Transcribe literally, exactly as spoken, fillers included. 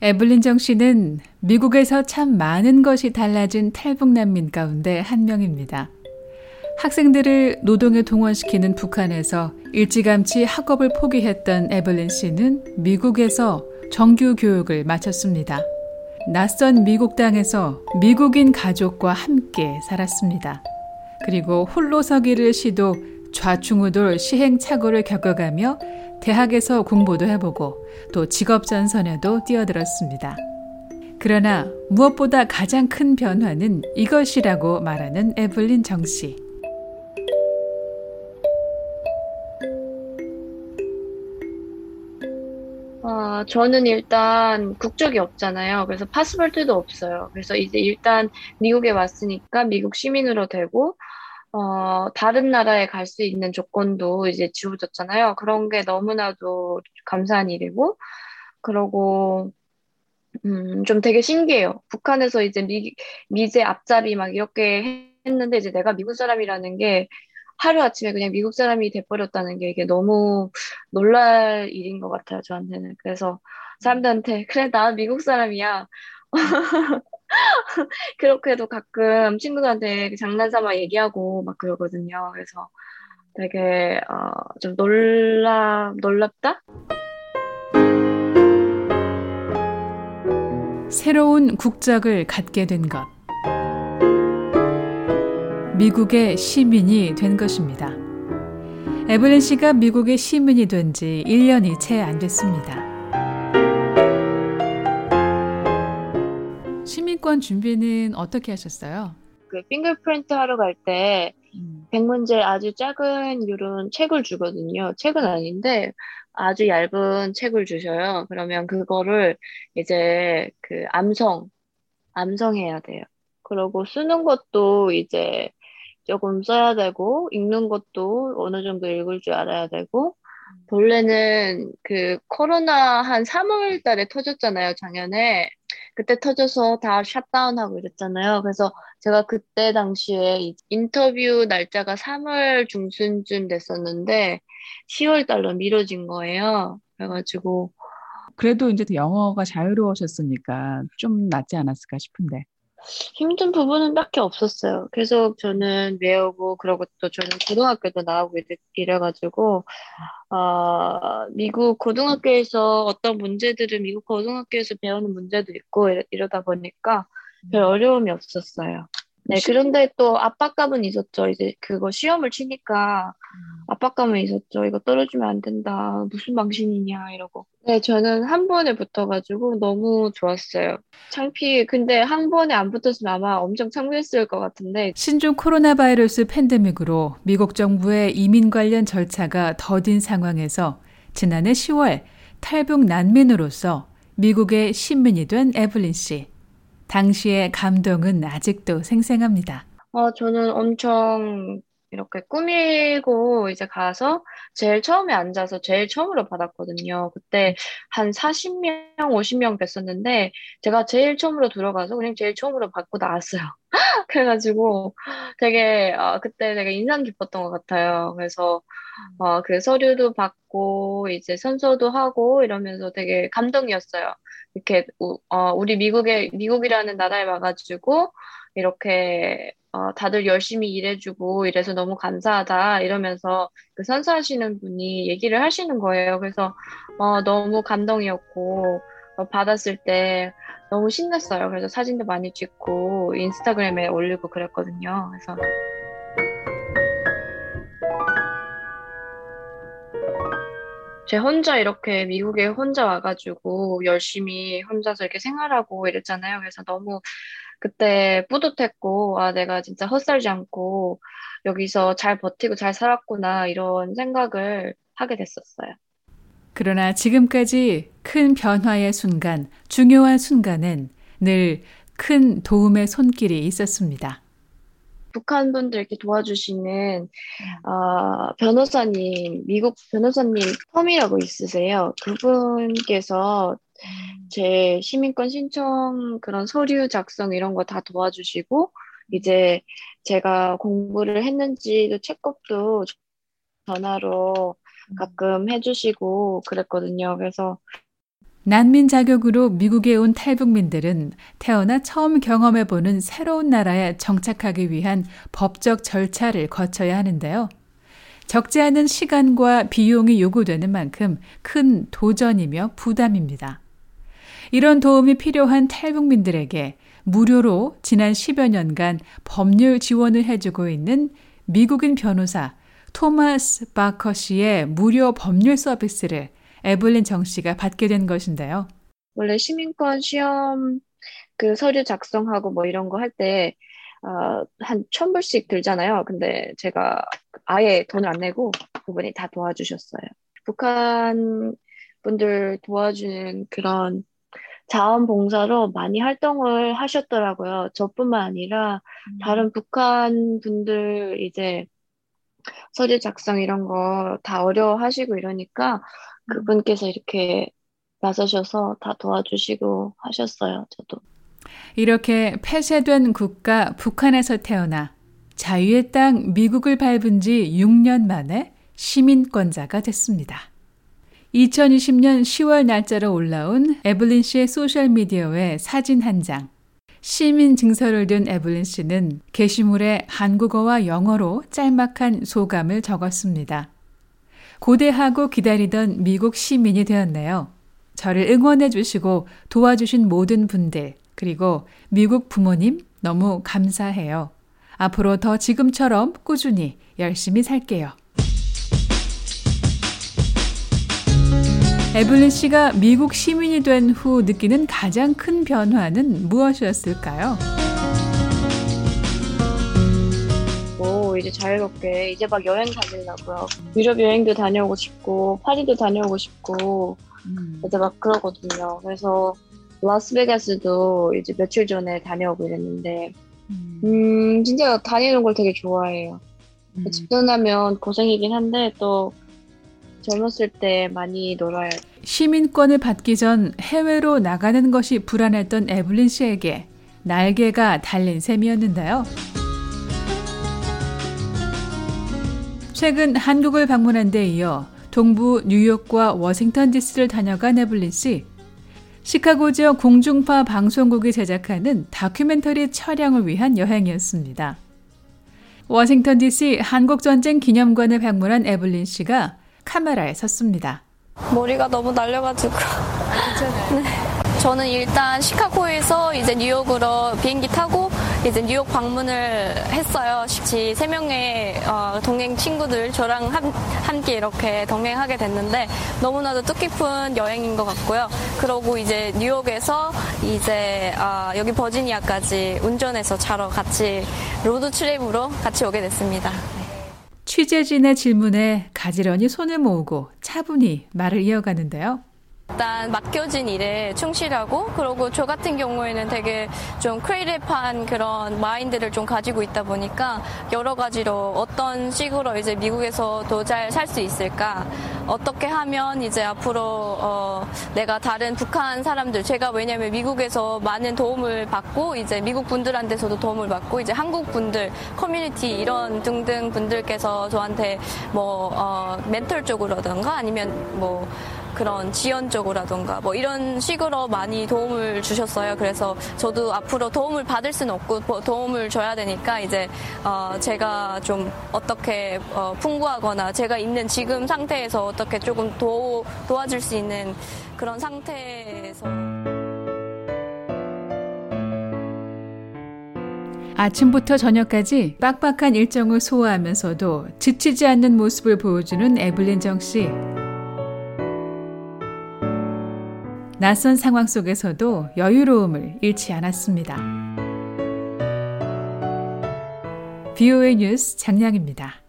에블린 정 씨는 미국에서 참 많은 것이 달라진 탈북난민 가운데 한 명입니다. 학생들을 노동에 동원시키는 북한에서 일찌감치 학업을 포기했던 에블린 씨는 미국에서 정규 교육을 마쳤습니다. 낯선 미국 땅에서 미국인 가족과 함께 살았습니다. 그리고 홀로 서기를 시도 좌충우돌 시행착오를 겪어가며 대학에서 공부도 해보고 또 직업전선에도 뛰어들었습니다. 그러나 무엇보다 가장 큰 변화는 이것이라고 말하는 에블린 정 씨. 어, 저는 일단 국적이 없잖아요. 그래서 파스포트도 없어요. 그래서 이제 일단 미국에 왔으니까 미국 시민으로 되고 어, 다른 나라에 갈 수 있는 조건도 이제 지워졌잖아요. 그런 게 너무나도 감사한 일이고, 그러고, 음, 좀 되게 신기해요. 북한에서 이제 미, 미제 앞잡이 막 이렇게 했는데, 이제 내가 미국 사람이라는 게 하루아침에 그냥 미국 사람이 돼버렸다는 게 이게 너무 놀랄 일인 것 같아요, 저한테는. 그래서 사람들한테, 그래, 나 미국 사람이야. 그렇게도 가끔 친구들한테 장난삼아 얘기하고 막 그러거든요. 그래서 되게 어, 좀 놀라, 놀랍다? 새로운 국적을 갖게 된 것. 미국의 시민이 된 것입니다. 에블린 씨가 미국의 시민이 된 지 일 년이 채 안 됐습니다. 시민권 준비는 어떻게 하셨어요? 그 핑거프린트 하러 갈 때 백문제 아주 작은 이런 책을 주거든요. 책은 아닌데 아주 얇은 책을 주셔요. 그러면 그거를 이제 그 암성, 암성해야 돼요. 그리고 쓰는 것도 이제 조금 써야 되고 읽는 것도 어느 정도 읽을 줄 알아야 되고 본래는 그 코로나 한 삼월 달에 터졌잖아요, 작년에. 그때 터져서 다 셧다운하고 이랬잖아요. 그래서 제가 그때 당시에 인터뷰 날짜가 삼월 중순쯤 됐었는데 시월 달로 미뤄진 거예요. 그래가지고 그래도 이제 영어가 자유로우셨으니까 좀 낫지 않았을까 싶은데 힘든 부분은 딱히 없었어요. 계속 저는 외우고 그러고 또 저는 고등학교도 나오고 이래, 이래가지고 어, 미국 고등학교에서 어떤 문제들을 미국 고등학교에서 배우는 문제도 있고 이러, 이러다 보니까 별 어려움이 없었어요. 네, 그런데 또 압박감은 있었죠. 이제 그거 시험을 치니까 압박감은 있었죠. 이거 떨어지면 안 된다. 무슨 망신이냐 이러고. 네, 저는 한 번에 붙어가지고 너무 좋았어요. 창피. 근데 한 번에 안 붙었으면 아마 엄청 창피했을 것 같은데. 신종 코로나 바이러스 팬데믹으로 미국 정부의 이민 관련 절차가 더딘 상황에서 지난해 시월 탈북 난민으로서 미국의 시민이 된 에블린 씨. 당시의 감동은 아직도 생생합니다. 어, 저는 엄청 이렇게 꾸미고 이제 가서 제일 처음에 앉아서 제일 처음으로 받았거든요. 그때 한 사십 명, 오십 명 뵀었는데 제가 제일 처음으로 들어가서 그냥 제일 처음으로 받고 나왔어요. 그래가지고 되게 어, 그때 되게 인상 깊었던 것 같아요. 그래서 어, 그 서류도 받고 이제 선서도 하고 이러면서 되게 감동이었어요. 이렇게 어, 우리 미국에 미국이라는 나라에 와가지고 이렇게 어, 다들 열심히 일해주고 이래서 너무 감사하다 이러면서 그 선서하시는 분이 얘기를 하시는 거예요. 그래서 어, 너무 감동이었고 어, 받았을 때 너무 신났어요. 그래서 사진도 많이 찍고 인스타그램에 올리고 그랬거든요. 그래서 제 혼자 이렇게 미국에 혼자 와가지고 열심히 혼자서 이렇게 생활하고 이랬잖아요. 그래서 너무 그때 뿌듯했고, 아, 내가 진짜 헛살지 않고 여기서 잘 버티고 잘 살았구나 이런 생각을 하게 됐었어요. 그러나 지금까지 큰 변화의 순간, 중요한 순간엔 늘 큰 도움의 손길이 있었습니다. 북한 분들 이렇게 도와주시는 어, 변호사님, 미국 변호사님 펌이라고 있으세요. 그분께서 제 시민권 신청 그런 서류 작성 이런 거 다 도와주시고 이제 제가 공부를 했는지도 체크업도 전화로 가끔 해주시고 그랬거든요. 그래서 난민 자격으로 미국에 온 탈북민들은 태어나 처음 경험해보는 새로운 나라에 정착하기 위한 법적 절차를 거쳐야 하는데요. 적지 않은 시간과 비용이 요구되는 만큼 큰 도전이며 부담입니다. 이런 도움이 필요한 탈북민들에게 무료로 지난 십여 년간 법률 지원을 해주고 있는 미국인 변호사 토마스 바커 씨의 무료 법률 서비스를 에블린 정 씨가 받게 된 것인데요. 원래 시민권 시험 그 서류 작성하고 뭐 이런 거 할 때 어, 한 천 불씩 들잖아요. 근데 제가 아예 돈을 안 내고 그분이 다 도와주셨어요. 북한 분들 도와주는 그런 자원봉사로 많이 활동을 하셨더라고요. 저뿐만 아니라 음. 다른 북한 분들 이제 서류 작성 이런 거 다 어려워하시고 이러니까 그분께서 이렇게 나서셔서 다 도와주시고 하셨어요. 저도. 이렇게 폐쇄된 국가 북한에서 태어나 자유의 땅 미국을 밟은 지 육 년 만에 시민권자가 됐습니다. 이천이십 년 시월 날짜로 올라온 에블린 씨의 소셜미디어에 사진 한 장. 시민 증서를 든 에블린 씨는 게시물에 한국어와 영어로 짤막한 소감을 적었습니다. 고대하고 기다리던 미국 시민이 되었네요. 저를 응원해 주시고 도와주신 모든 분들, 그리고 미국 부모님 너무 감사해요. 앞으로 더 지금처럼 꾸준히 열심히 살게요. 에블린 씨가 미국 시민이 된 후 느끼는 가장 큰 변화는 무엇이었을까요? 오, 이제 자유롭게 이제 막 여행 다니려고요. 유럽 여행도 다녀오고 싶고 파리도 다녀오고 싶고 음. 이제 막 그러거든요. 그래서 라스베가스도 이제 며칠 전에 다녀오고 이랬는데 음, 음 진짜 다니는 걸 되게 좋아해요. 음. 집중하면 고생이긴 한데 또 젊었을 때 많이 놀아요. 시민권을 받기 전 해외로 나가는 것이 불안했던 에블린 씨에게 날개가 달린 셈이었는데요. 최근 한국을 방문한 데 이어 동부 뉴욕과 워싱턴 디씨를 다녀간 에블린 씨. 시카고 지역 공중파 방송국이 제작하는 다큐멘터리 촬영을 위한 여행이었습니다. 워싱턴 디씨 한국전쟁 기념관을 방문한 에블린 씨가 카메라에 섰습니다. 머리가 너무 날려가지고. 괜찮아요. 네. 저는 일단 시카고에서 이제 뉴욕으로 비행기 타고 이제 뉴욕 방문을 했어요. 같이 세 명의 어, 동행 친구들 저랑 함, 함께 이렇게 동행하게 됐는데 너무나도 뜻깊은 여행인 것 같고요. 그러고 이제 뉴욕에서 이제 어, 여기 버지니아까지 운전해서 차로 같이 로드 트립으로 같이 오게 됐습니다. 취재진의 질문에 가지런히 손을 모으고 차분히 말을 이어가는데요. 일단 맡겨진 일에 충실하고 그리고 저 같은 경우에는 되게 좀 크리에이티브한 그런 마인드를 좀 가지고 있다 보니까 여러 가지로 어떤 식으로 이제 미국에서 더 잘 살 수 있을까? 어떻게 하면 이제 앞으로 어 내가 다른 북한 사람들 제가 왜냐면 미국에서 많은 도움을 받고 이제 미국 분들한테서도 도움을 받고 이제 한국 분들 커뮤니티 이런 등등 분들께서 저한테 뭐 어 멘털적으로든가 아니면 뭐 그런 지연적으로라던가 뭐 이런 식으로 많이 도움을 주셨어요. 그래서 저도 앞으로 도움을 받을 수는 없고 도움을 줘야 되니까 이제 어 제가 좀 어떻게 어 풍부하거나 제가 있는 지금 상태에서 어떻게 조금 도, 도와줄 수 있는 그런 상태에서. 아침부터 저녁까지 빡빡한 일정을 소화하면서도 지치지 않는 모습을 보여주는 에블린 정 씨. 낯선 상황 속에서도 여유로움을 잃지 않았습니다. 비오에이 뉴스 장량입니다.